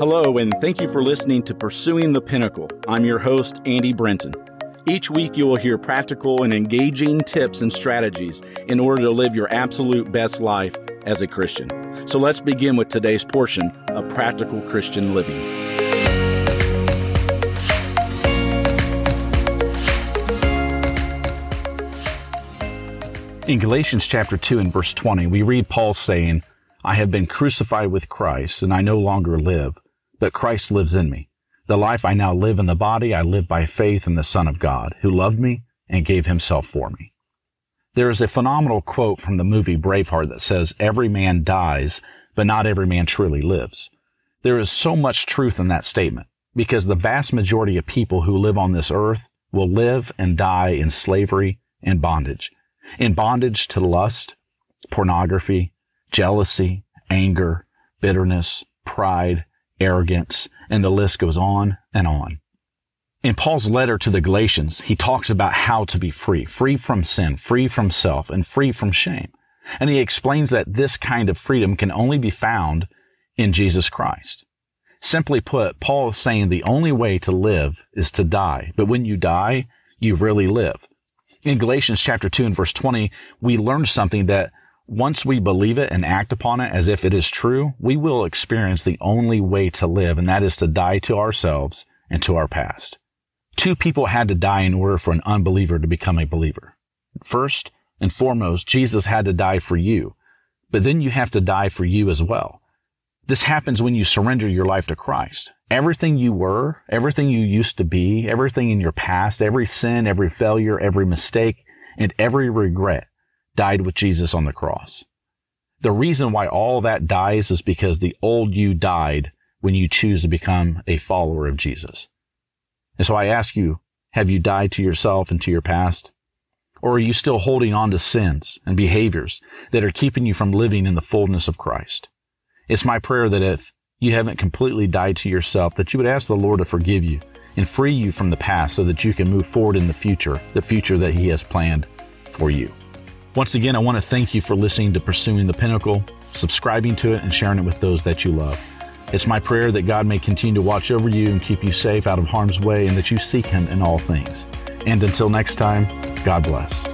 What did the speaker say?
Hello, and thank you for listening to Pursuing the Pinnacle. I'm your host, Andy Brenton. Each week, you will hear practical and engaging tips and strategies in order to live your absolute best life as a Christian. So let's begin with today's portion of Practical Christian Living. In Galatians chapter 2 and verse 20, we read Paul saying, "I have been crucified with Christ, and I no longer live, but Christ lives in me. The life I now live in the body, I live by faith in the Son of God, who loved me and gave himself for me." There is a phenomenal quote from the movie Braveheart that says, "Every man dies, but not every man truly lives." There is so much truth in that statement, because the vast majority of people who live on this earth will live and die in slavery and bondage. In bondage to lust, pornography, jealousy, anger, bitterness, pride, arrogance, and the list goes on and on. In Paul's letter to the Galatians, he talks about how to be free, free from sin, free from self, and free from shame. And he explains that this kind of freedom can only be found in Jesus Christ. Simply put, Paul is saying the only way to live is to die, but when you die, you really live. In Galatians chapter 2 and verse 20, we learn something that once we believe it and act upon it as if it is true, we will experience the only way to live, and that is to die to ourselves and to our past. Two people had to die in order for an unbeliever to become a believer. First and foremost, Jesus had to die for you, but then you have to die for you as well. This happens when you surrender your life to Christ. Everything you were, everything you used to be, everything in your past, every sin, every failure, every mistake, and every regret died with Jesus on the cross. The reason why all that dies is because the old you died when you choose to become a follower of Jesus. And so I ask you, have you died to yourself and to your past? Or are you still holding on to sins and behaviors that are keeping you from living in the fullness of Christ? It's my prayer that if you haven't completely died to yourself, that you would ask the Lord to forgive you and free you from the past so that you can move forward in the future that He has planned for you. Once again, I want to thank you for listening to Pursuing the Pinnacle, subscribing to it, and sharing it with those that you love. It's my prayer that God may continue to watch over you and keep you safe out of harm's way, and that you seek Him in all things. And until next time, God bless.